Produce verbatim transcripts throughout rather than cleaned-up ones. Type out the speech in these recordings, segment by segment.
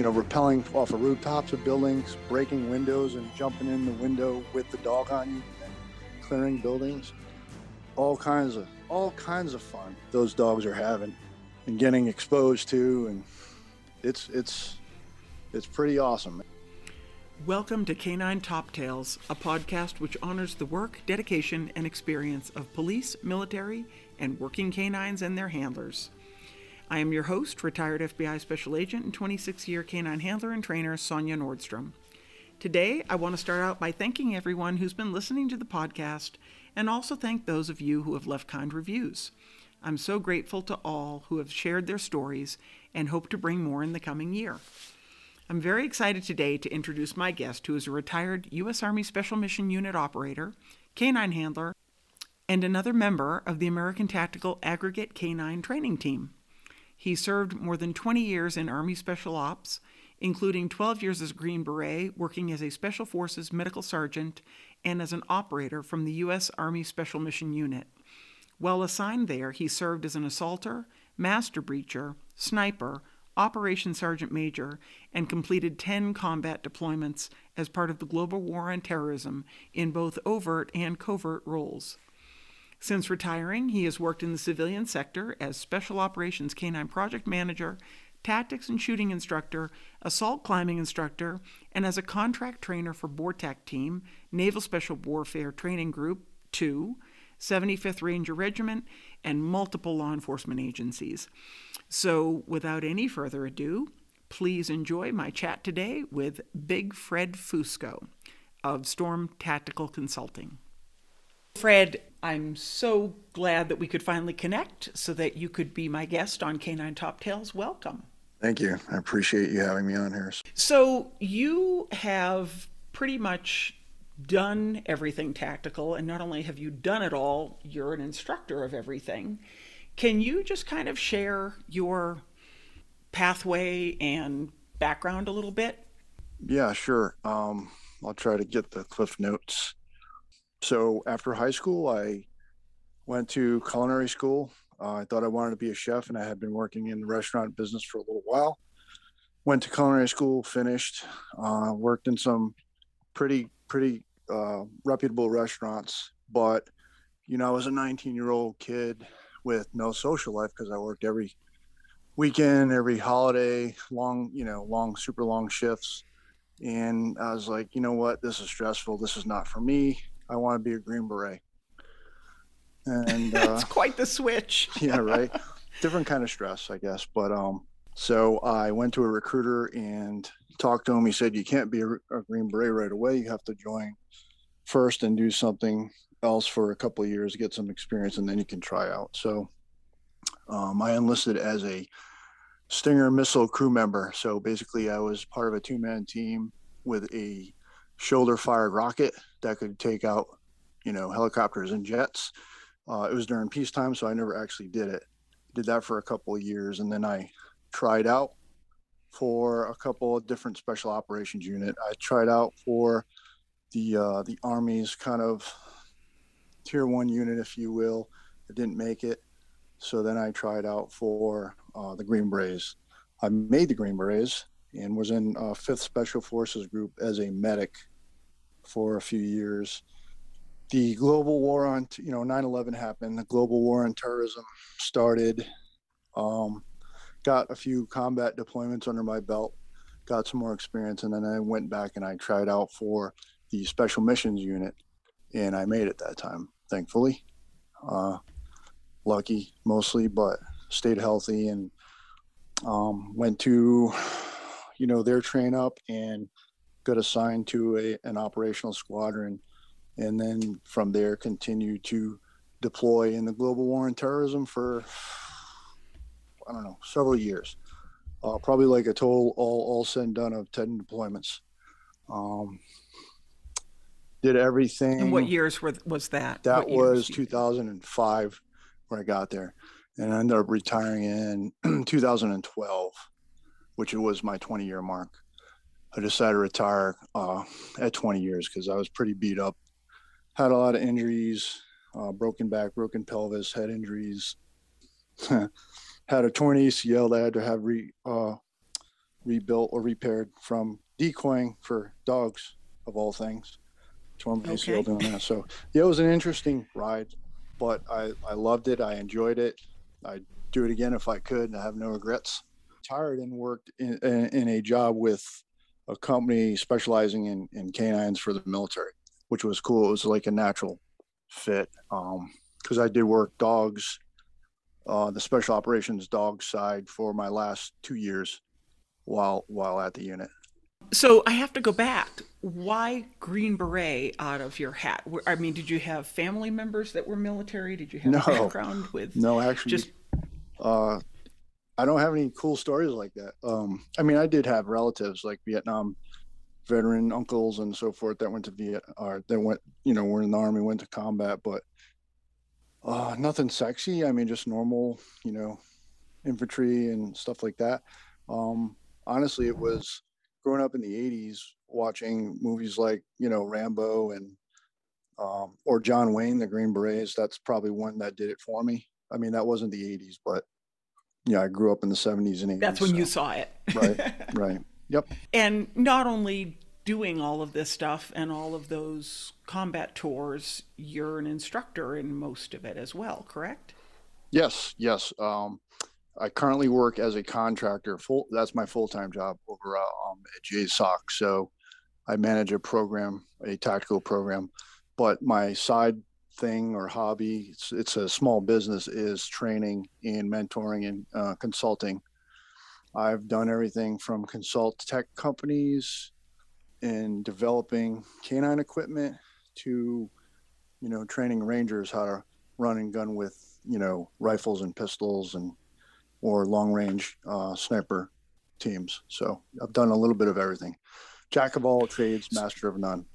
you know, rappelling off of rooftops of buildings, breaking windows and jumping in the window with the dog on you, and clearing buildings. All kinds of all kinds of fun those dogs are having and getting exposed to, and it's it's it's pretty awesome. Welcome to Canine Top Tales, a podcast which honors the work, dedication, and experience of police, military, and working canines and their handlers. I am your host, retired F B I Special Agent and twenty-six year canine handler and trainer, Sonya Nordstrom. Today, I want to start out by thanking everyone who's been listening to the podcast, and also thank those of you who have left kind reviews. I'm so grateful to all who have shared their stories and hope to bring more in the coming year. I'm very excited today to introduce my guest, who is a retired U S Army Special Mission Unit operator, canine handler, and another member of the American Tactical Aggregate Canine Training Team. He served more than twenty years in Army Special Ops, including twelve years as a Green Beret, working as a Special Forces Medical Sergeant and as an operator from the U S Army Special Mission Unit. While assigned there, he served as an assaulter, master breacher, sniper, Operations Sergeant Major, and completed ten combat deployments as part of the global war on terrorism in both overt and covert roles. Since retiring, he has worked in the civilian sector as Special Operations Canine Project Manager, Tactics and Shooting Instructor, Assault Climbing Instructor, and as a contract trainer for BORTAC Team, Naval Special Warfare Training Group two, seventy-fifth Ranger Regiment, and multiple law enforcement agencies. So, without any further ado, please enjoy my chat today with Big Fred Fusco of Storm Tactical Consulting. Fred, I'm so glad that we could finally connect so that you could be my guest on Canine Top Tales. Welcome. Thank you. I appreciate you having me on here. So, you have pretty much done everything tactical, and not only have you done it all, you're an instructor of everything. Can you just kind of share your pathway and background a little bit? Yeah, sure. Um, I'll try to get the Cliff Notes. So after high school, I went to culinary school. Uh, I thought I wanted to be a chef, and I had been working in the restaurant business for a little while. Went to culinary school, finished, uh, worked in some pretty, pretty uh, reputable restaurants. But, you know, I was a nineteen-year-old kid with no social life because I worked every weekend, every holiday, long, you know, long, super long shifts. And I was like, you know what, this is stressful. This is not for me. I want to be a Green Beret. And uh, it's quite the switch. Yeah, right. Different kind of stress, I guess. But um, so I went to a recruiter and talked to him. He said, you can't be a, a Green Beret right away. You have to join first and do something else for a couple of years, get some experience, and then you can try out. So um, I enlisted as a Stinger missile crew member. So basically I was part of a two-man team with a shoulder-fired rocket that could take out, you know, helicopters and jets. Uh, it was during peacetime, so I never actually did it. Did that for a couple of years, and then I tried out for a couple of different special operations unit. I tried out for the uh, the Army's kind of tier one unit, if you will. I didn't make it. So then I tried out for uh, the Green Berets. I made the Green Berets and was in uh, fifth Special Forces Group as a medic for a few years. The global war on, you know, nine eleven happened. The global war on terrorism started. Um, got a few combat deployments under my belt, got some more experience, and then I went back and I tried out for the Special Missions Unit. And I made it that time, thankfully. Uh, lucky mostly, but stayed healthy and um, went to, you know, their train up and got assigned to a, an operational squadron. And then from there, continued to deploy in the global war on terrorism for, I don't know, several years. Uh, probably like a total all, all said and done of ten deployments. Um, Did everything. And what years were, was that? That was two thousand five when I got there, and I ended up retiring in two thousand twelve, which was my twenty year mark. I decided to retire uh, at twenty years because I was pretty beat up, had a lot of injuries, uh, broken back, broken pelvis, head injuries, had a torn A C L that I had to have re, uh, rebuilt or repaired from decoying for dogs, of all things. Storm Base okay. doing that. So yeah, it was an interesting ride, but I, I loved it. I enjoyed it. I'd do it again if I could, and I have no regrets. Retired and worked in, in, in a job with a company specializing in, in canines for the military, which was cool. It was like a natural fit because um, I did work dogs, uh, the special operations dog side for my last two years while while at the unit. So I have to go back. Why Green Beret out of your hat? I mean, did you have family members that were military? Did you have no, a background with? No, actually, just uh, I don't have any cool stories like that. Um, I mean, I did have relatives like Vietnam veteran uncles and so forth that went to Viet or that went, you know, were in the Army, went to combat, but uh, nothing sexy. I mean, just normal, you know, infantry and stuff like that. Um, honestly, it was. Growing up in the eighties, watching movies like, you know, Rambo and um, or John Wayne, the Green Berets, that's probably one that did it for me. I mean, that wasn't the eighties, but yeah, I grew up in the seventies and eighties. That's when so. You saw it. Right, right. Yep. And not only doing all of this stuff and all of those combat tours, you're an instructor in most of it as well, correct? Yes, yes. Um, I currently work as a contractor. Full, that's my full-time job over uh, um, at J SOC. So I manage a program, a tactical program. But my side thing or hobby, it's, it's a small business, is training and mentoring and uh, consulting. I've done everything from consult tech companies in developing canine equipment to, you know, training rangers how to run and gun with, you know, rifles and pistols and or long-range uh, sniper teams. So I've done a little bit of everything. Jack of all trades, master of none.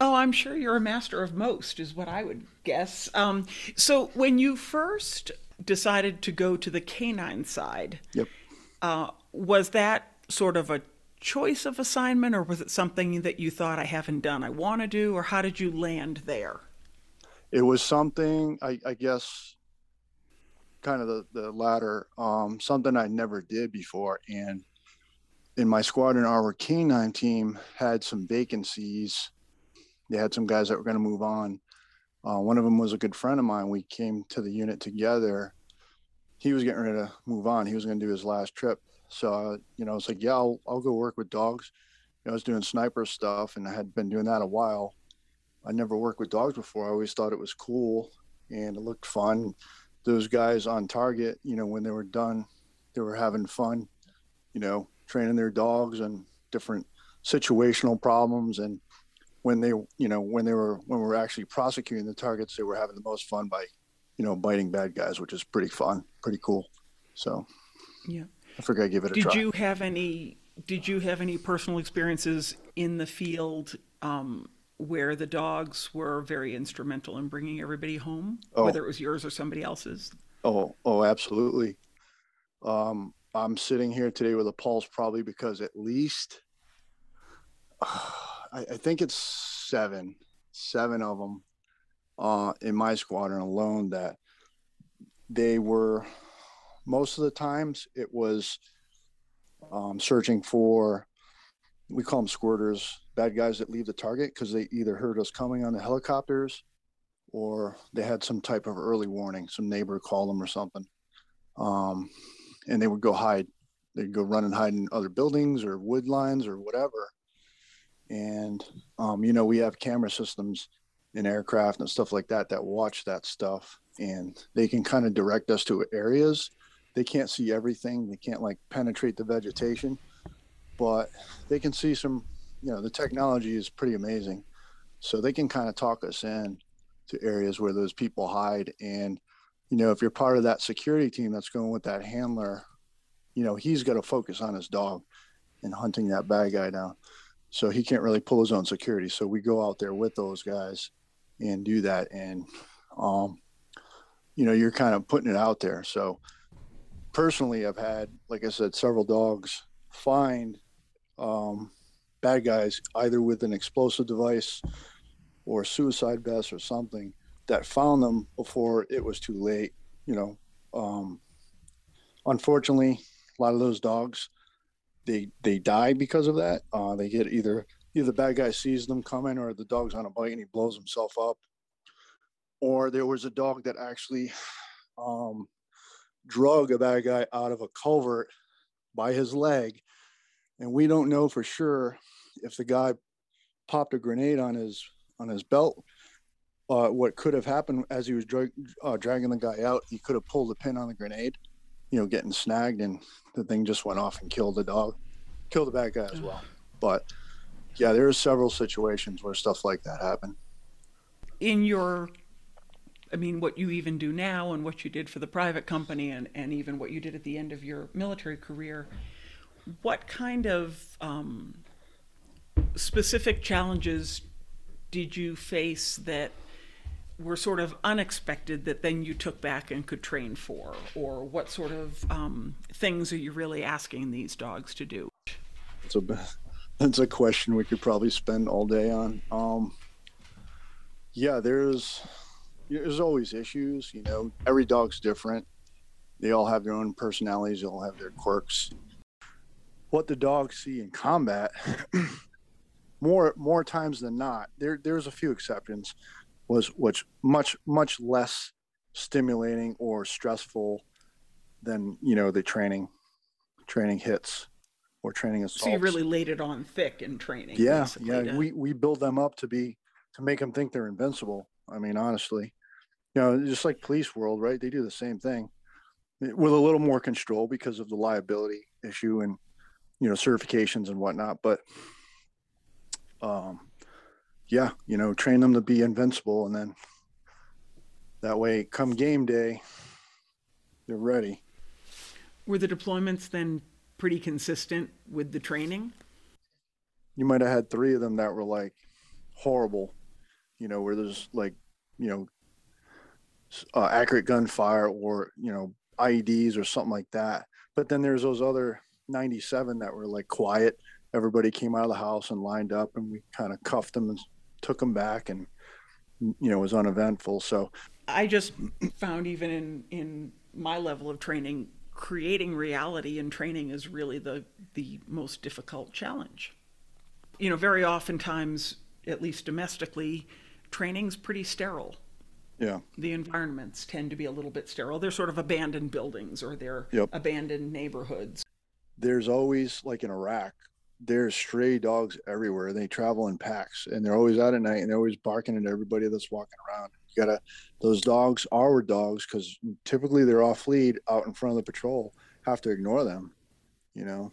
Oh, I'm sure you're a master of most is what I would guess. Um, so when you first decided to go to the canine side, yep. uh, was that sort of a choice of assignment or was it something that you thought I haven't done, I want to do, or how did you land there? It was something, I, I guess, kind of the, the latter, um, something I never did before. And in my squadron, our canine team had some vacancies. They had some guys that were going to move on. Uh, one of them was a good friend of mine. We came to the unit together. He was getting ready to move on. He was going to do his last trip. So, uh, you know, I was like, yeah, I'll, I'll go work with dogs. You know, I was doing sniper stuff and I had been doing that a while. I never worked with dogs before. I always thought it was cool and it looked fun. Those guys on target, you know, when they were done, they were having fun, you know, training their dogs and different situational problems. And when they, you know, when they were, when we were actually prosecuting the targets, they were having the most fun by, you know, biting bad guys, which is pretty fun, pretty cool. So yeah, I figured I'd give it a try. Did you have any, did you have any personal experiences in the field, um, where the dogs were very instrumental in bringing everybody home, oh. whether it was yours or somebody else's? Oh, oh, absolutely. Um, I'm sitting here today with a pulse probably because at least, uh, I, I think it's seven, seven of them uh, in my squadron alone that they were, most of the times it was um, searching for, we call them squirters, bad guys that leave the target because they either heard us coming on the helicopters or they had some type of early warning, some neighbor called them or something. Um, and they would go hide. They'd go run and hide in other buildings or wood lines or whatever. And, um, you know, we have camera systems in aircraft and stuff like that that watch that stuff. And they can kind of direct us to areas. They can't see everything. They can't, like, penetrate the vegetation. But they can see some, you know, the technology is pretty amazing. So they can kind of talk us in to areas where those people hide. And, you know, if you're part of that security team that's going with that handler, you know, he's got to focus on his dog and hunting that bad guy down. So he can't really pull his own security. So we go out there with those guys and do that. And, um, you know, you're kind of putting it out there. So personally, I've had, like I said, several dogs find um bad guys either with an explosive device or suicide vests or something that found them before it was too late, you know. Um unfortunately, a lot of those dogs they they die because of that. Uh, they get either either the bad guy sees them coming, or the dog's on a bite and he blows himself up. Or there was a dog that actually um, drug a bad guy out of a culvert by his leg, and we don't know for sure if the guy popped a grenade on his on his belt. Uh, what could have happened as he was drag, uh, dragging the guy out, he could have pulled the pin on the grenade, you know, getting snagged, and the thing just went off and killed the dog, killed the bad guy as well. But yeah, there are several situations where stuff like that happened. In your, I mean, what you even do now and what you did for the private company, and, and even what you did at the end of your military career, what kind of um, specific challenges did you face that were sort of unexpected that then you took back and could train for? Or what sort of um, things are you really asking these dogs to do? That's a, that's a question we could probably spend all day on. Um, yeah, there's, there's always issues, you know, every dog's different. They all have their own personalities, they all have their quirks. What the dogs see in combat, more more times than not, there there's a few exceptions, was which much much less stimulating or stressful than, you know, the training training hits or training assaults. So you really laid it on thick in training. Yeah, yeah. To... We we build them up to be to make them think they're invincible. I mean, honestly, you know, just like police world, right? They do the same thing with a little more control because of the liability issue and, you know, certifications and whatnot. But um, yeah, you know, train them to be invincible, and then that way, come game day, they're ready. Were the deployments then pretty consistent with the training? You might have had three of them that were like horrible, you know, where there's like, you know, uh, accurate gunfire or, you know, I E Ds or something like that. But then there's those other ninety-seven that were like quiet. Everybody came out of the house and lined up, and we kind of cuffed them and took them back, and, you know, it was uneventful. So I just found, even in, in my level of training, creating reality in training is really the, the most difficult challenge. You know, very oftentimes, at least domestically, training's pretty sterile. Yeah. The environments tend to be a little bit sterile. They're sort of abandoned buildings, or they're yep. abandoned neighborhoods. There's always, like in Iraq, there's stray dogs everywhere. They travel in packs, and they're always out at night, and they're always barking at everybody that's walking around. You gotta, those dogs, our dogs, because typically they're off lead out in front of the patrol, have to ignore them, you know?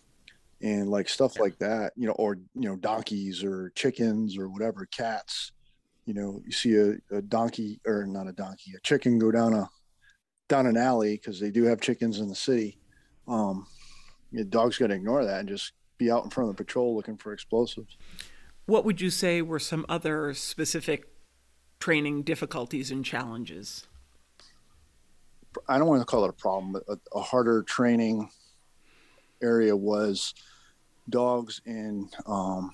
And like stuff yeah. like that, you know, or, you know, donkeys or chickens or whatever, cats, you know, you see a, a donkey or not a donkey, a chicken go down a, down an alley, because they do have chickens in the city. Um, the dog's got to ignore that and just be out in front of the patrol looking for explosives. What would you say were some other specific training difficulties and challenges? I don't want to call it a problem, but a, a harder training area was dogs in um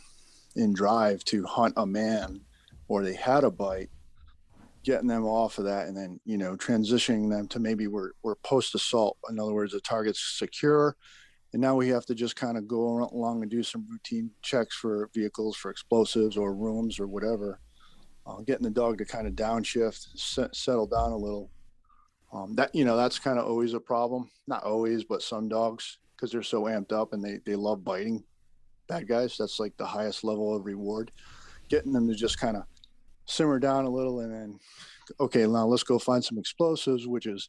in drive to hunt a man, or they had a bite, getting them off of that, and then, you know, transitioning them to maybe we're, we're post assault. In other words, the target's secure, and now we have to just kind of go along and do some routine checks for vehicles, for explosives or rooms or whatever, uh, getting the dog to kind of downshift, set, settle down a little. Um, that, you know, that's kind of always a problem. Not always, but some dogs, because they're so amped up and they, they love biting bad guys. That's like the highest level of reward. Getting them to just kind of simmer down a little, and then, okay, now let's go find some explosives, which is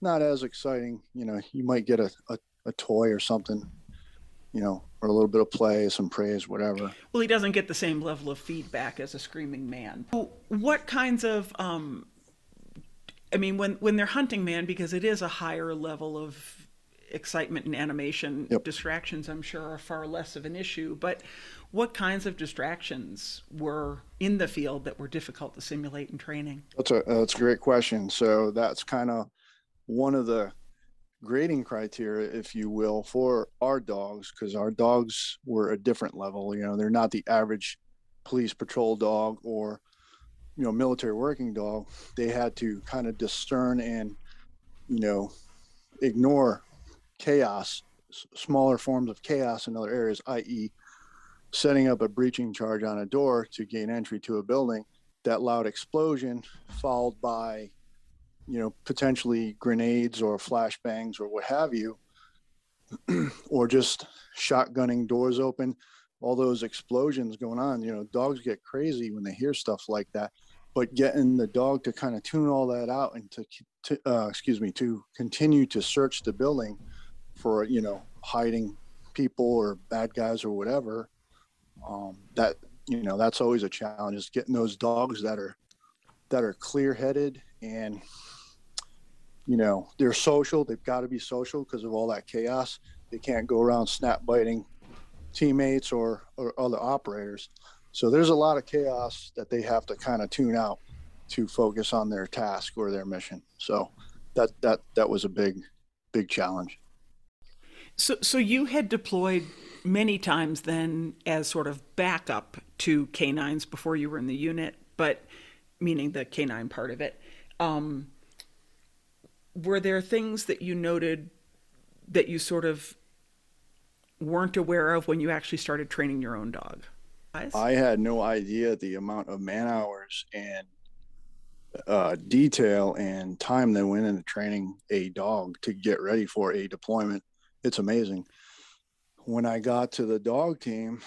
not as exciting. You know, you might get a, a, a toy or something, you know, or a little bit of play, some praise, whatever. Well, he doesn't get the same level of feedback as a screaming man. What kinds of, um, I mean, when, when they're hunting man, because it is a higher level of excitement and animation, yep. distractions, I'm sure, are far less of an issue, but what kinds of distractions were in the field that were difficult to simulate in training? That's a, that's a great question. So that's kind of one of the grading criteria, if you will, for our dogs, because our dogs were a different level. You know, they're not the average police patrol dog or, you know, military working dog. They had to kind of discern and, you know, ignore chaos smaller forms of chaos in other areas, that is setting up a breaching charge on a door to gain entry to a building, that loud explosion followed by, you know, potentially grenades or flashbangs or what have you, or just shotgunning doors open, all those explosions going on. You know, dogs get crazy when they hear stuff like that, but getting the dog to kind of tune all that out and to, to uh, excuse me, to continue to search the building for, you know, hiding people or bad guys or whatever, um, that, you know, that's always a challenge, is getting those dogs that are, that are clear-headed and, you know, they're social. They've got to be social because of all that chaos. They can't go around snap biting teammates or, or other operators. So there's a lot of chaos that they have to kind of tune out to focus on their task or their mission. So that, that, that was a big, big challenge. So, so you had deployed many times then as sort of backup to canines before you were in the unit, but meaning the canine part of it. Um, were there things that you noted that you sort of weren't aware of when you actually started training your own dog? I had no idea the amount of man hours and uh, detail and time that went into training a dog to get ready for a deployment. It's amazing. When I got to the dog team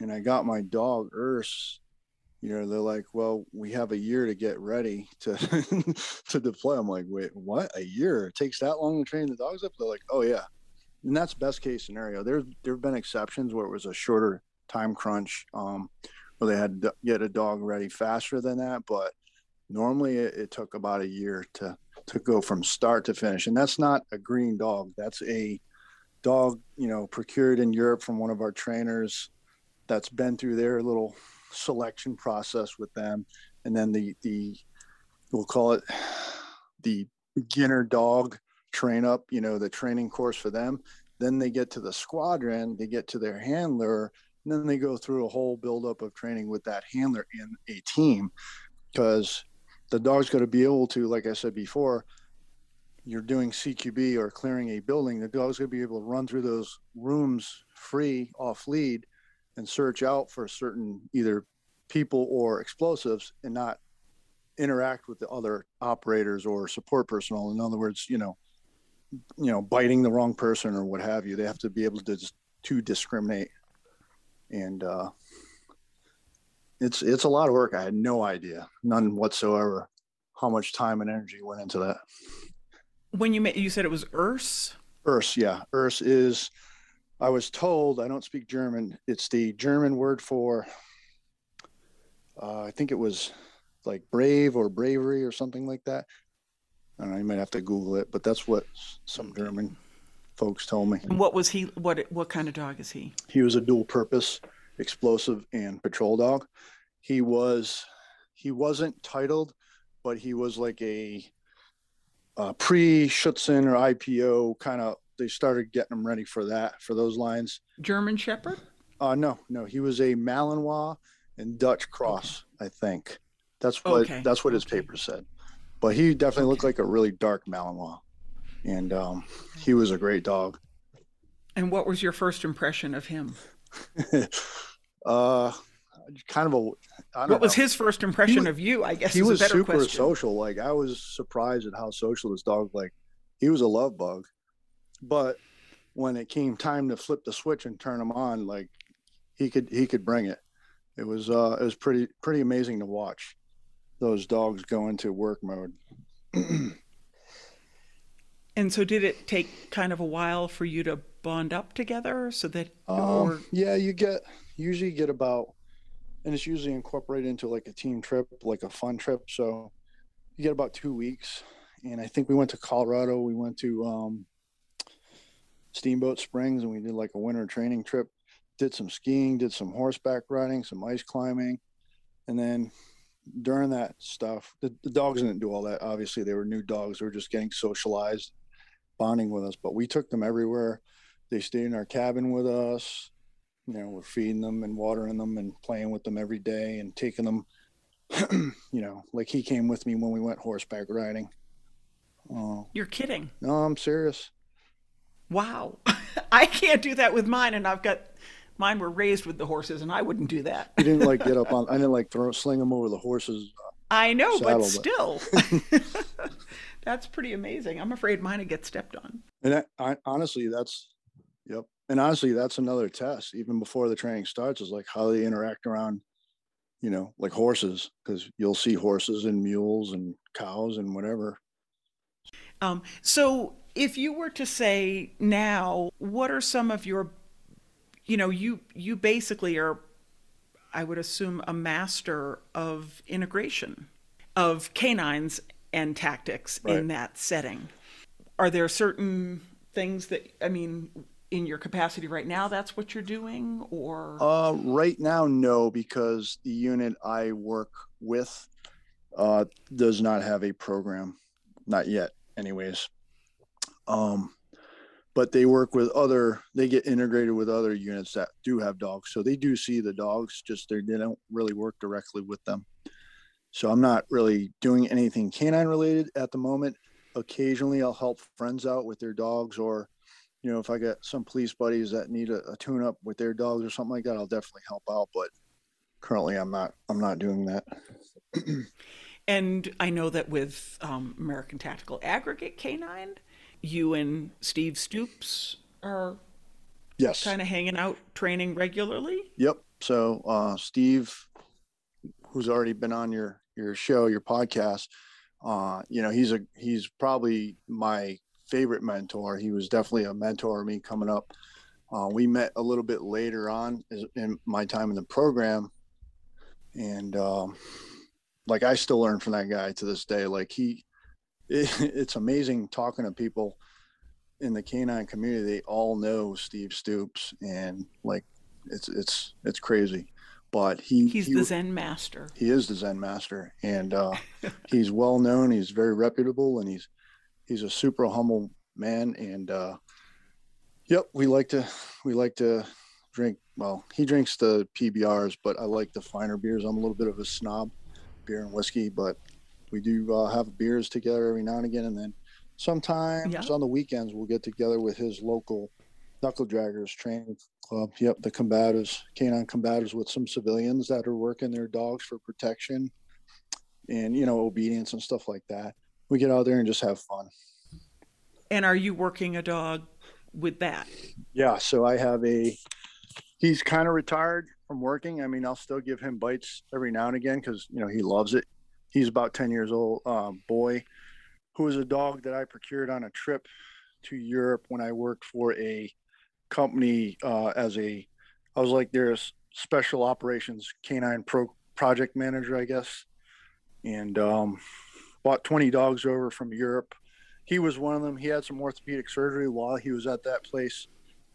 and I got my dog, Urs, you know, they're like, well, we have a year to get ready to to deploy. I'm like, wait, what? A year? It takes that long to train the dogs up? They're like, oh, yeah. And that's best case scenario. There, there have been exceptions where it was a shorter time crunch, um, where they had to get a dog ready faster than that. But normally it, it took about a year to, to go from start to finish. And that's not a green dog. That's a dog, you know, procured in Europe from one of our trainers that's been through their little selection process with them. And then the, the, we'll call it the beginner dog train up, you know, the training course for them. Then they get to the squadron, they get to their handler, and then they go through a whole buildup of training with that handler in a team, because the dog's going to be able to, like I said before, you're doing C Q B or clearing a building, the dog's going to be able to run through those rooms free off lead and search out for certain either people or explosives and not interact with the other operators or support personnel. In other words, you know, you know, biting the wrong person or what have you. They have to be able to to discriminate. And uh, it's, it's a lot of work. I had no idea, none whatsoever, how much time and energy went into that. When you met, you said it was Urs? Urs, yeah. Urs is, I was told, I don't speak German. It's the German word for, uh, I think it was like brave or bravery or something like that. I don't know, you might have to Google it, but that's what some German folks told me. And what was he, what, what kind of dog is he? He was a dual purpose, explosive and patrol dog. He was, he wasn't titled, but he was like a, Uh, pre-Schutzen or I P O kind of, they started getting them ready for that, for those lines. German Shepherd? Uh, no, no. He was a Malinois and Dutch Cross, okay. I think. That's what okay. that's what his okay. paper said. But he definitely okay. looked like a really dark Malinois. And um, he was a great dog. And what was your first impression of him? uh, kind of a... I don't what know. was his first impression was, of you, I guess, he is was a better super question. Social. Like, I was surprised at how social this dog, like, he was a love bug. But when it came time to flip the switch and turn him on, like, he could he could bring it. It was uh, it was pretty pretty amazing to watch those dogs go into work mode. And so did it take kind of a while for you to bond up together so that... Um, or... Yeah, you get usually get about... And it's usually incorporated into like a team trip, like a fun trip. So you get about two weeks. And I think we went to Colorado. We went to um, Steamboat Springs and we did like a winter training trip. Did some skiing, did some horseback riding, some ice climbing. And then during that stuff, the, the dogs didn't do all that. Obviously, they were new dogs. They were just getting socialized, bonding with us. But we took them everywhere. They stayed in our cabin with us. You know, we're feeding them and watering them and playing with them every day and taking them, you know, like he came with me when we went horseback riding. Uh, You're kidding. No, I'm serious. Wow. I can't do that with mine, and I've got mine were raised with the horses, and I wouldn't do that. You didn't like get up on. I didn't like throw sling them over the horses. I know, saddle, but, but still, that's pretty amazing. I'm afraid mine would get stepped on. And I, I, honestly, that's yep. And honestly, that's another test, even before the training starts, is like how they interact around, you know, like horses, because you'll see horses and mules and cows and whatever. Um, so if you were to say now, what are some of your, you know, you, you basically are, I would assume, a master of integration of canines and tactics right. in that setting. Are there certain things that, I mean, in your capacity right now, that's what you're doing, or? Uh, right now, no, because the unit I work with uh, does not have a program, not yet anyways. Um, but they work with other, they get integrated with other units that do have dogs. So they do see the dogs, just they don't really work directly with them. So I'm not really doing anything canine related at the moment. Occasionally I'll help friends out with their dogs, or, you know, if I got some police buddies that need a, a tune up with their dogs or something like that, I'll definitely help out. But currently I'm not, I'm not doing that. And I know that with um, American Tactical Aggregate Canine, you and Steve Stoops are yes. kind of hanging out, training regularly. Yep. So uh, Steve, who's already been on your, your show, your podcast, uh, you know, he's a, he's probably my favorite mentor. He was definitely a mentor of me coming up. Uh, we met a little bit later on in my time in the program, and um, like I still learn from that guy to this day. Like he, it, it's amazing talking to people in the canine community. They all know Steve Stoops, and like it's it's it's crazy. But he he's he, the Zen master. He is the Zen master, and uh, he's well known. He's very reputable, and he's. He's a super humble man, and uh, yep, we like to we like to drink. Well, he drinks the P B Rs, but I like the finer beers. I'm a little bit of a snob, beer and whiskey, but we do uh, have beers together every now and again, and then sometimes yeah. on the weekends we'll get together with his local knuckle draggers training club. Yep, the combatives, canine combatives, with some civilians that are working their dogs for protection and, you know, obedience and stuff like that. We get out there and just have fun. And are you working a dog with that? Yeah. So I have a, he's kind of retired from working. I mean, I'll still give him bites every now and again, 'cause you know, he loves it. He's about ten years old, um, boy, who is a dog that I procured on a trip to Europe when I worked for a company, uh, as a, I was like their special operations canine pro project manager, I guess. And, um, bought twenty dogs over from Europe. He was one of them. He had some orthopedic surgery while he was at that place,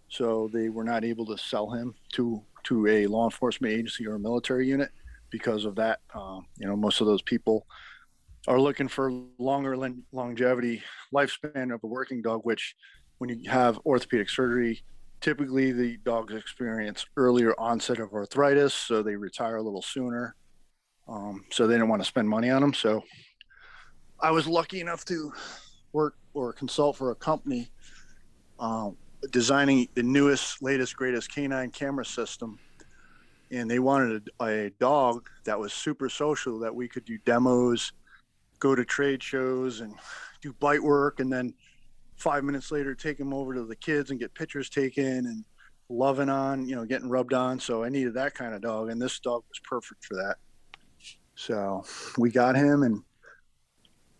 so they were not able to sell him to to a law enforcement agency or a military unit because of that. Um, you know, most of those people are looking for longer longevity lifespan of a working dog, which when you have orthopedic surgery, typically the dogs experience earlier onset of arthritis, so they retire a little sooner. Um, so they didn't want to spend money on them. So I was lucky enough to work or consult for a company uh, designing the newest, latest, greatest canine camera system. And they wanted a, a dog that was super social, that we could do demos, go to trade shows and do bite work. And then five minutes later, take them over to the kids and get pictures taken and loving on, you know, getting rubbed on. So I needed that kind of dog. And this dog was perfect for that. So we got him, and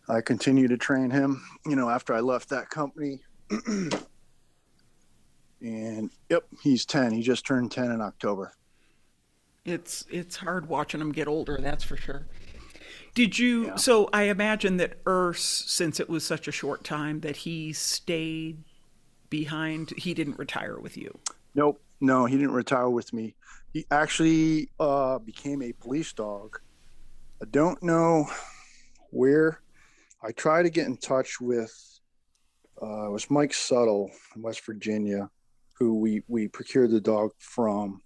I continue to train him, you know, after I left that company. And yep, he's ten. He just turned ten in October. It's it's hard watching him get older, that's for sure. Did you, yeah. so I imagine that Urs, since it was such a short time, that he stayed behind, he didn't retire with you? Nope. No, he didn't retire with me. He actually uh, became a police dog. I don't know where. I tried to get in touch with, uh, it was Mike Suttle in West Virginia, who we, we procured the dog from.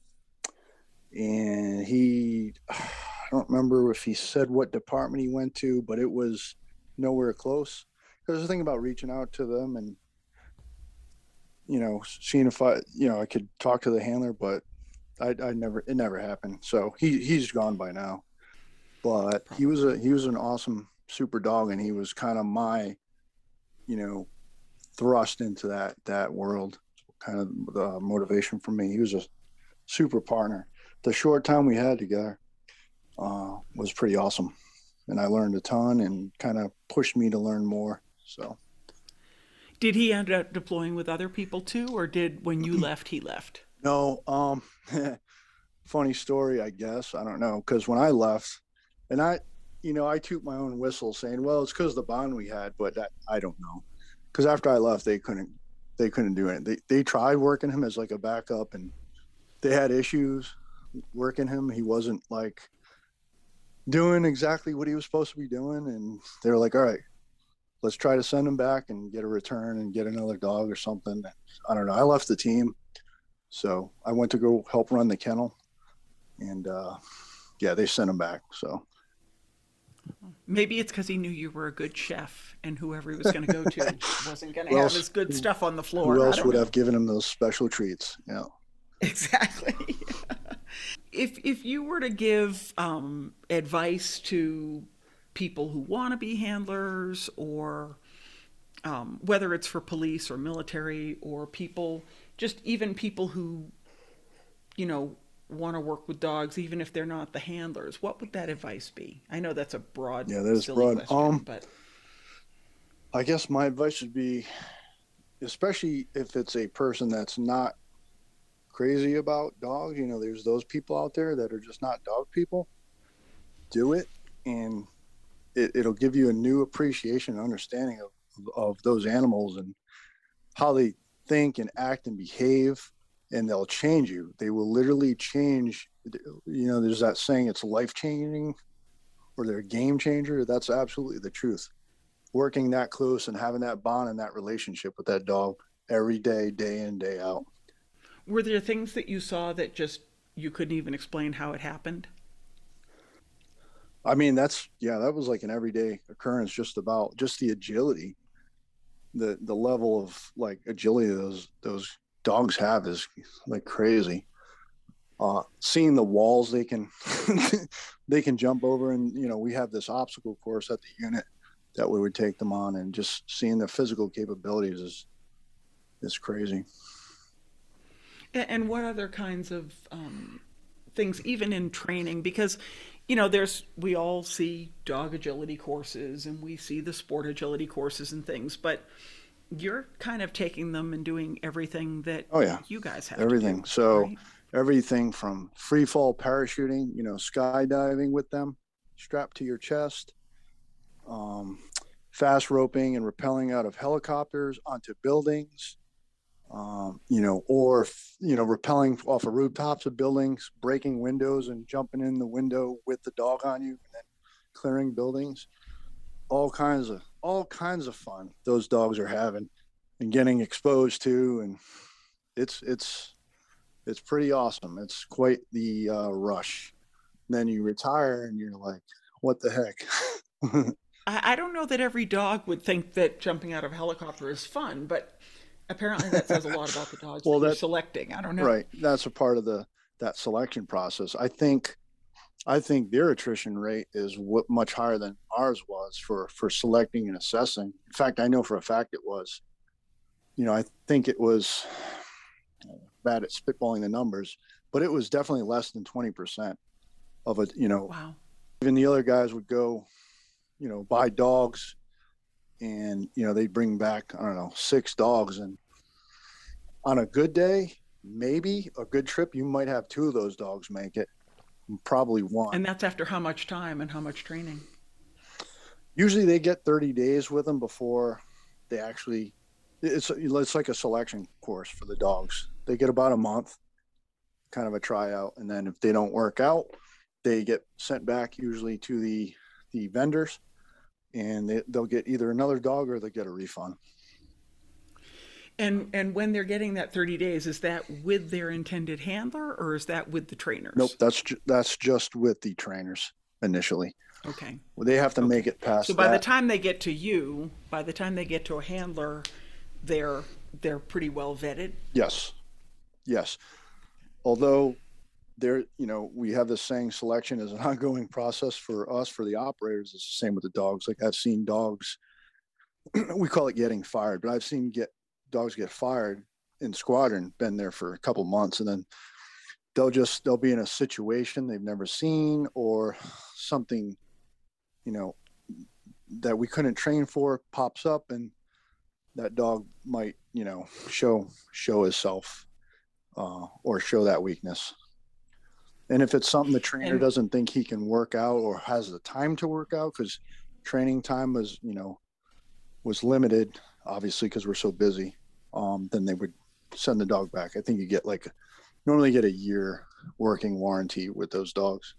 And he, I don't remember if he said what department he went to, but it was nowhere close. There's a thing about reaching out to them and you know, seeing if I, you know, I could talk to the handler, but I, I never, it never happened. So he, he's gone by now, but he was a, he was an awesome super dog. And he was kind of my, you know, thrust into that, that world, kind of the motivation for me. He was a super partner. The short time we had together uh, was pretty awesome. And I learned a ton and kind of pushed me to learn more. So did he end up deploying with other people too, or did when you left, he left? No. Um, funny story, I guess. I don't know. Cause when I left, and I, you know, I toot my own whistle saying, well, it's cause of the bond we had, but that, I don't know. Cause after I left, they couldn't, they couldn't do it. They, they tried working him as like a backup, and they had issues working him. He wasn't like doing exactly what he was supposed to be doing. And they were like, all right, let's try to send him back and get a return and get another dog or something. I don't know. I left the team. So I went to go help run the kennel, and uh, yeah, they sent him back. So maybe it's because he knew you were a good chef, and whoever he was going to go to wasn't going to have his good stuff on the floor. Who else would know. have given him those special treats? Yeah, exactly. If, if you were to give um, advice to people who want to be handlers, or um, whether it's for police or military or people, just even people who, you know, want to work with dogs, even if they're not the handlers, what would that advice be? I know that's a broad, yeah, that is broad. Question, um, but I guess my advice would be, especially if it's a person that's not crazy about dogs, you know, there's those people out there that are just not dog people, do it. And it, it'll give you a new appreciation and understanding of, of those animals and how they think and act and behave, and they'll change you. They will literally change. You know, there's that saying, it's life-changing, or they're a game changer. That's absolutely the truth. Working that close and having that bond and that relationship with that dog every day, day in, day out. Were there things that you saw that just you couldn't even explain how it happened? I mean, that's, yeah, that was like an everyday occurrence, just about just the agility, the, the level of like agility those, those dogs have is like crazy. Uh, seeing the walls they can, they can jump over. And, you know, we have this obstacle course at the unit that we would take them on, and just seeing their physical capabilities is, is crazy. And what other kinds of um, things, even in training, because, you know, there's, we all see dog agility courses, and we see the sport agility courses and things, but you're kind of taking them and doing everything that oh, yeah. you guys have. Everything. To do, so right? Everything from free fall parachuting, you know, skydiving with them strapped to your chest, um, fast roping and rappelling out of helicopters onto buildings, um, you know, or, you know, rappelling off of rooftops of buildings, breaking windows and jumping in the window with the dog on you, and then clearing buildings, all kinds of, all kinds of fun those dogs are having and getting exposed to. And it's, it's, it's pretty awesome. It's quite the uh, rush. And then you retire and you're like, what the heck? I, I don't know that every dog would think that jumping out of a helicopter is fun, but apparently that says a lot about the dogs well, that, you're selecting. I don't know. Right. That's a part of the, that selection process. I think, I think their attrition rate is what much higher than ours was for, for selecting and assessing. In fact, I know for a fact it was, you know, I think it was bad at spitballing the numbers, but it was definitely less than twenty percent of a, you know, wow. Even the other guys would go, you know, buy dogs, and, you know, they bring back, I don't know, six dogs. And on a good day, maybe a good trip, you might have two of those dogs make it, probably one. And that's after how much time and how much training? Usually they get thirty days with them before they actually, it's, it's like a selection course for the dogs. They get about a month, kind of a tryout. And then if they don't work out, they get sent back usually to the, the vendors. And they, they'll get either another dog or they'll get a refund. And and when they're getting that thirty days, is that with their intended handler, or is that with the trainers? Nope, that's ju that's just with the trainers initially. Okay. Well, they have to okay. make it past. So by that. the time they get to you, by the time they get to a handler, they're they're pretty well vetted? Yes, yes. Although there, you know, we have this saying, selection is an ongoing process for us, for the operators. It's the same with the dogs. Like I've seen dogs, we call it getting fired, but I've seen get dogs get fired in squadron, been there for a couple months, and then they'll just, they'll be in a situation they've never seen or something, you know, that we couldn't train for pops up, and that dog might, you know, show, show himself uh, or show that weakness. And if it's something the trainer and, doesn't think he can work out or has the time to work out, because training time was, you know, was limited, obviously, because we're so busy, um, then they would send the dog back. I think you get like, normally get a year working warranty with those dogs.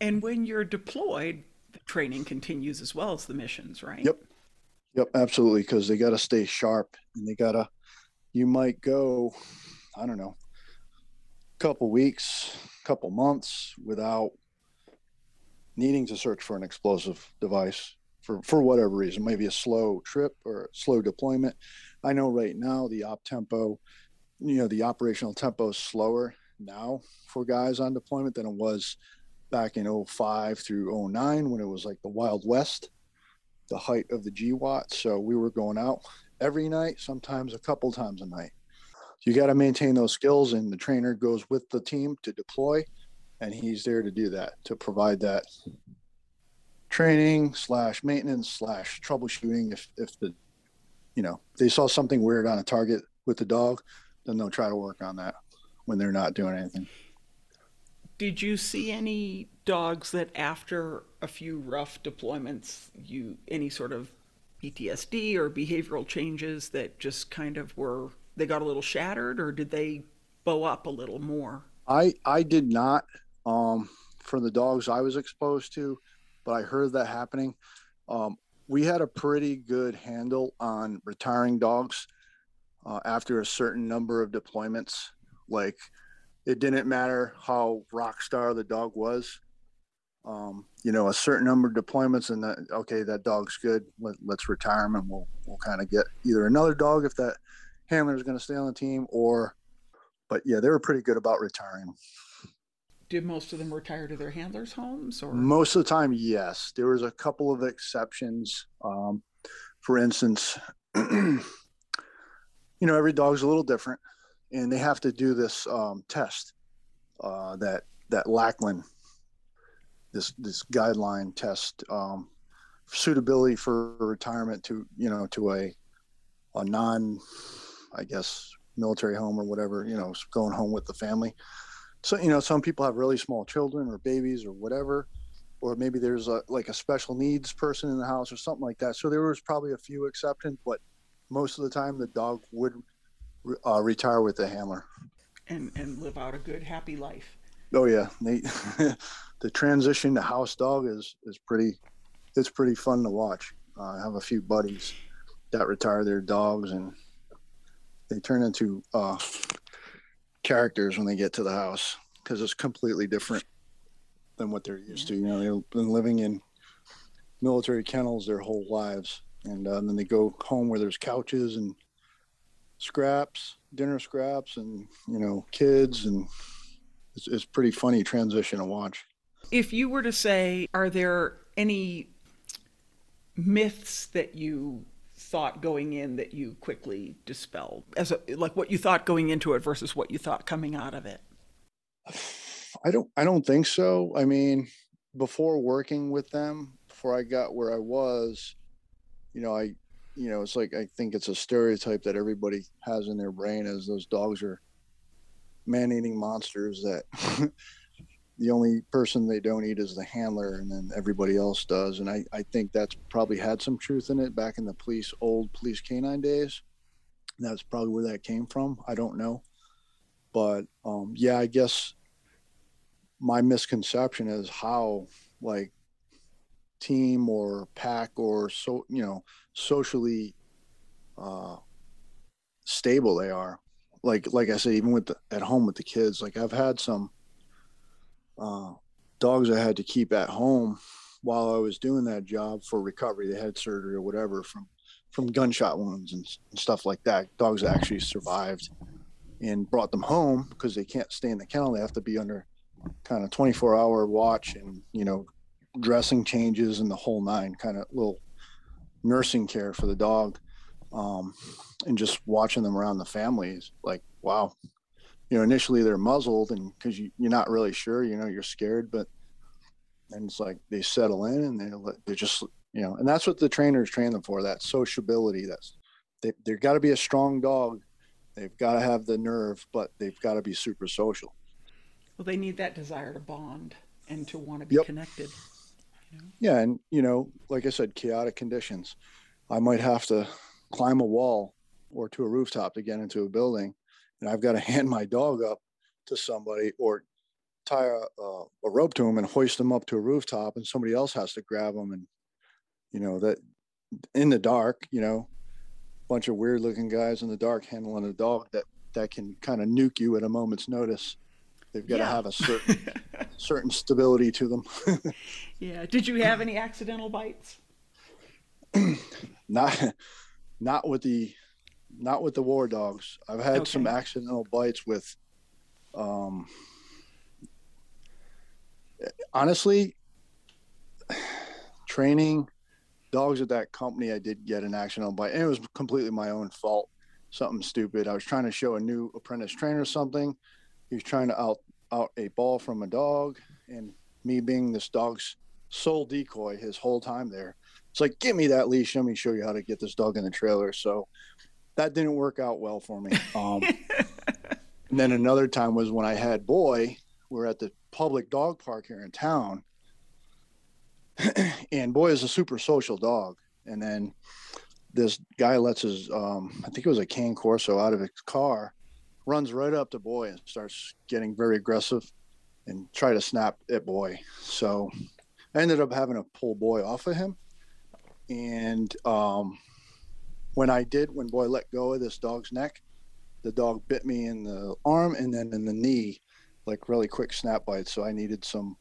And when you're deployed, the training continues as well as the missions, right? Yep. Yep, absolutely, because they got to stay sharp, and they got to, you might go, I don't know, couple weeks, couple months without needing to search for an explosive device for, for whatever reason, maybe a slow trip or slow deployment. I know right now the op tempo, you know, the operational tempo is slower now for guys on deployment than it was back in oh five through oh nine when it was like the Wild West, the height of the G WOT. So we were going out every night, sometimes a couple times a night. You got to maintain those skills, and the trainer goes with the team to deploy, and he's there to do that, to provide that training slash maintenance slash troubleshooting. If, if the, you know, they saw something weird on a target with the dog, then they'll try to work on that when they're not doing anything. Did you see any dogs that after a few rough deployments, you, any sort of P T S D or behavioral changes that just kind of were, they got a little shattered, or did they bow up a little more? I, I did not, um, for the dogs I was exposed to, but I heard that happening. Um, we had a pretty good handle on retiring dogs uh, after a certain number of deployments. Like, it didn't matter how rock star the dog was. Um, you know, a certain number of deployments, and that, okay, that dog's good. Let, let's retire him, and we'll, we'll kind of get either another dog if that handler is going to stay on the team, or, but yeah, they were pretty good about retiring. Did most of them retire to their handlers' homes, or? Most of the time, yes. There was a couple of exceptions. Um, for instance, you know, every dog's a little different, and they have to do this um, test uh, that, that Lackland, this, this guideline test, um, suitability for retirement to, you know, to a, a non, I guess, military home or whatever, you know, going home with the family. So, you know, some people have really small children or babies or whatever, or maybe there's a, like a special needs person in the house or something like that. So there was probably a few exceptions, but most of the time the dog would uh, retire with the handler. And, and live out a good, happy life. Oh yeah. They, the transition to house dog is, is pretty, it's pretty fun to watch. Uh, I have a few buddies that retire their dogs, and they turn into uh, characters when they get to the house, because it's completely different than what they're used yeah. to. You know, they've been living in military kennels their whole lives, and, uh, and then they go home where there's couches and scraps, dinner scraps, and, you know, kids, and it's, it's pretty funny transition to watch. If you were to say, are there any myths that you thought going in that you quickly dispelled, as a, like what you thought going into it versus what you thought coming out of it? I don't, I don't think so. I mean, before working with them, before I got where I was, you know, I, you know, it's like, I think it's a stereotype that everybody has in their brain, as those dogs are man-eating monsters that the only person they don't eat is the handler, and then everybody else does. And I, I think that's probably had some truth in it back in the police, old police canine days. That's probably where that came from. I don't know. But um, yeah, I guess my misconception is how, like, team or pack or, so, you know, socially uh, stable they are. Like, like I said, even with the, at home with the kids, like I've had some, Uh, dogs I had to keep at home while I was doing that job for recovery. They had surgery or whatever from from gunshot wounds and, and stuff like that. Dogs actually survived and brought them home because they can't stay in the kennel. They have to be under kind of twenty-four hour watch and, you know, dressing changes and the whole nine, kind of little nursing care for the dog. Um, and just watching them around the families, like, wow, you know, initially they're muzzled and cause you, you're not really sure, you know, you're scared, but and it's like, they settle in and they they just, you know, and that's what the trainers train them for, that sociability. That's they, they've got to be a strong dog. They've got to have the nerve, but they've got to be super social. Well, they need that desire to bond and to want to be yep. connected. You know? Yeah. And, you know, like I said, chaotic conditions, I might have to climb a wall or to a rooftop to get into a building. And I've got to hand my dog up to somebody or tie a, a, a rope to him and hoist him up to a rooftop, and somebody else has to grab him. And, you know, that in the dark, you know, bunch of weird looking guys in the dark handling a dog that, that can kind of nuke you at a moment's notice. They've got yeah. to have a certain, certain stability to them. Yeah. Did you have any accidental bites? Not, not with the, not with the war dogs. I've had okay. some accidental bites with, um, honestly, training dogs at that company. I did get an accidental bite, and it was completely my own fault. Something stupid. I was trying to show a new apprentice trainer something. He was trying to out out a ball from a dog, and me being this dog's sole decoy his whole time there, it's like, give me that leash. Let me show you how to get this dog in the trailer. So that didn't work out well for me. Um, and then another time was when I had Boy. We were at the public dog park here in town. And Boy is a super social dog. And then this guy lets his, um, I think it was a Cane Corso, out of his car, runs right up to Boy and starts getting very aggressive and try to snap at Boy. So I ended up having to pull Boy off of him. And um, when I did, when Boy let go of this dog's neck, the dog bit me in the arm and then in the knee, like really quick snap bites. So I needed some,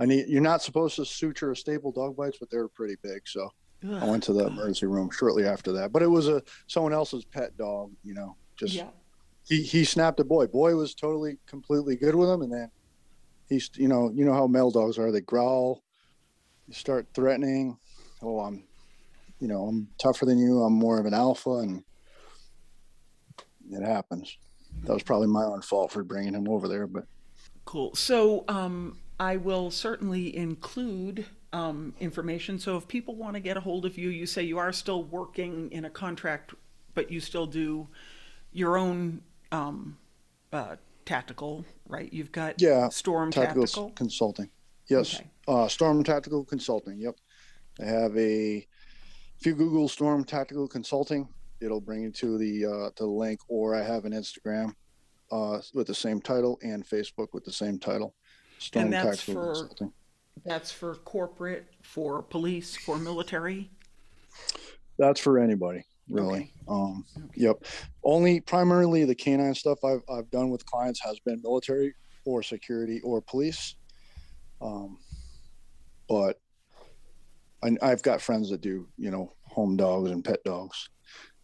I need, you're not supposed to suture or staple dog bites, but they were pretty big. So ugh, I went to the God. emergency room shortly after that, but it was a, someone else's pet dog, you know, just, yeah. he, he snapped at Boy. Boy was totally, completely good with him. And then he's, you know, you know how male dogs are, they growl, you start threatening. Oh, I'm, you know, I'm tougher than you. I'm more of an alpha, and it happens. That was probably my own fault for bringing him over there, but. Cool. So um, I will certainly include um, information. So if people want to get a hold of you, you say you are still working in a contract, but you still do your own um, uh, tactical, right? You've got yeah, Storm Tactical, tactical. Consulting. Yes. Okay. Uh, Storm Tactical Consulting. Yep. I have a, if you Google Storm Tactical Consulting, it'll bring you to the, uh, to the link, or I have an Instagram uh, with the same title and Facebook with the same title. Storm and that's Tactical for, Consulting. That's for corporate, for police, for military? That's for anybody, really. Okay. Um, okay. Yep. Only primarily the canine stuff I've, I've done with clients has been military or security or police. Um, but I, I've got friends that do, you know, home dogs and pet dogs.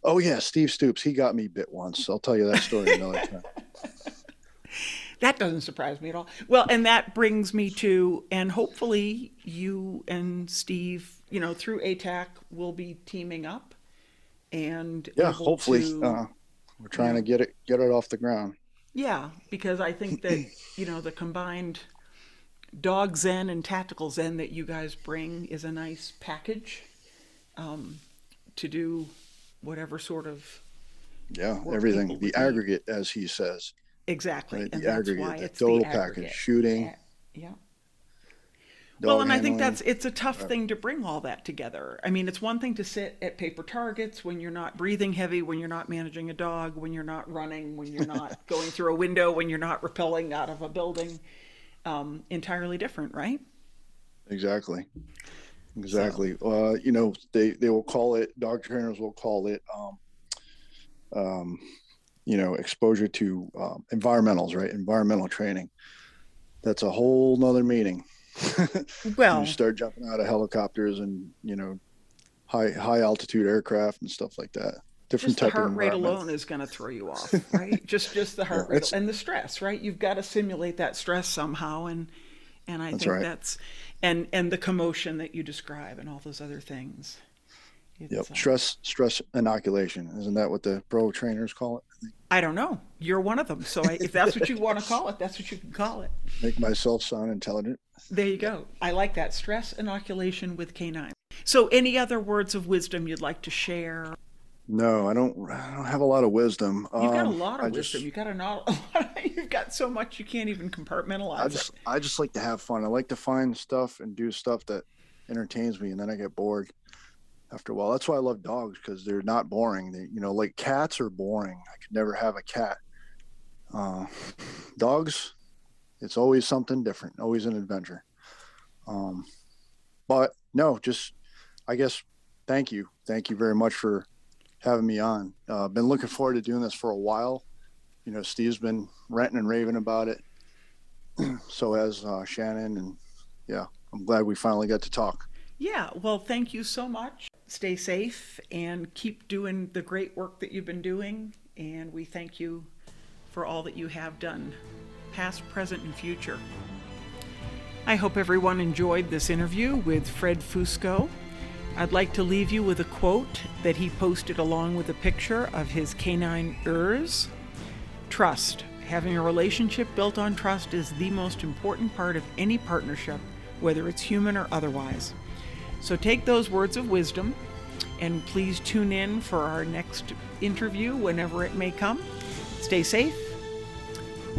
Oh yeah, Steve Stoops, he got me bit once. I'll tell you that story another time. That doesn't surprise me at all. Well, and that brings me to, and hopefully you and Steve, you know, through A TAC will be teaming up. And yeah, hopefully to, uh, we're trying yeah. to get it get it off the ground. Yeah, because I think that, you know, the combined dog zen and tactical zen that you guys bring is a nice package um, to do whatever sort of yeah everything the aggregate need. As he says exactly right? and the that's aggregate why the total the aggregate. package shooting yeah well and handling. I think that's it's a tough right. thing to bring all that together. I mean, it's one thing to sit at paper targets when you're not breathing heavy, when you're not managing a dog, when you're not running, when you're not going through a window, when you're not rappelling out of a building. Um entirely different, right? Exactly. Exactly. So. Uh, you know, they, they will call it, dog trainers will call it, um, um, you know, exposure to um, environmentals, right? Environmental training. That's a whole nother meeting. Well, you start jumping out of helicopters and, you know, high high altitude aircraft and stuff like that. Different just type the heart of rate alone is going to throw you off, right? just just the heart yeah, rate and the stress, right? You've got to simulate that stress somehow, and and I that's think right. that's and and the commotion that you describe and all those other things. It's, yep, uh, stress stress inoculation. Isn't that what the pro trainers call it? I don't know. You're one of them, so I, if that's what you want to call it, that's what you can call it. Make myself sound intelligent. There you go. I like that, stress inoculation with canine. So, any other words of wisdom you'd like to share? No, I don't. I don't have a lot of wisdom. You've got um, a lot of I wisdom. Just, you got a lot. You've got so much you can't even compartmentalize. I just, it. I just like to have fun. I like to find stuff and do stuff that entertains me, and then I get bored after a while. That's why I love dogs, because they're not boring. They, you know, like cats are boring. I could never have a cat. Uh, dogs, it's always something different, always an adventure. Um, but no, just, I guess, thank you. Thank you very much for having me on. Uh, been looking forward to doing this for a while. You know, Steve's been ranting and raving about it. So has uh, Shannon, and yeah, I'm glad we finally got to talk. Yeah, well, thank you so much. Stay safe and keep doing the great work that you've been doing. And we thank you for all that you have done, past, present, and future. I hope everyone enjoyed this interview with Fred Fusco. I'd like to leave you with a quote that he posted along with a picture of his canine Urs. Trust. Having a relationship built on trust is the most important part of any partnership, whether it's human or otherwise. So take those words of wisdom, and please tune in for our next interview whenever it may come. Stay safe.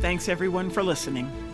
Thanks everyone for listening.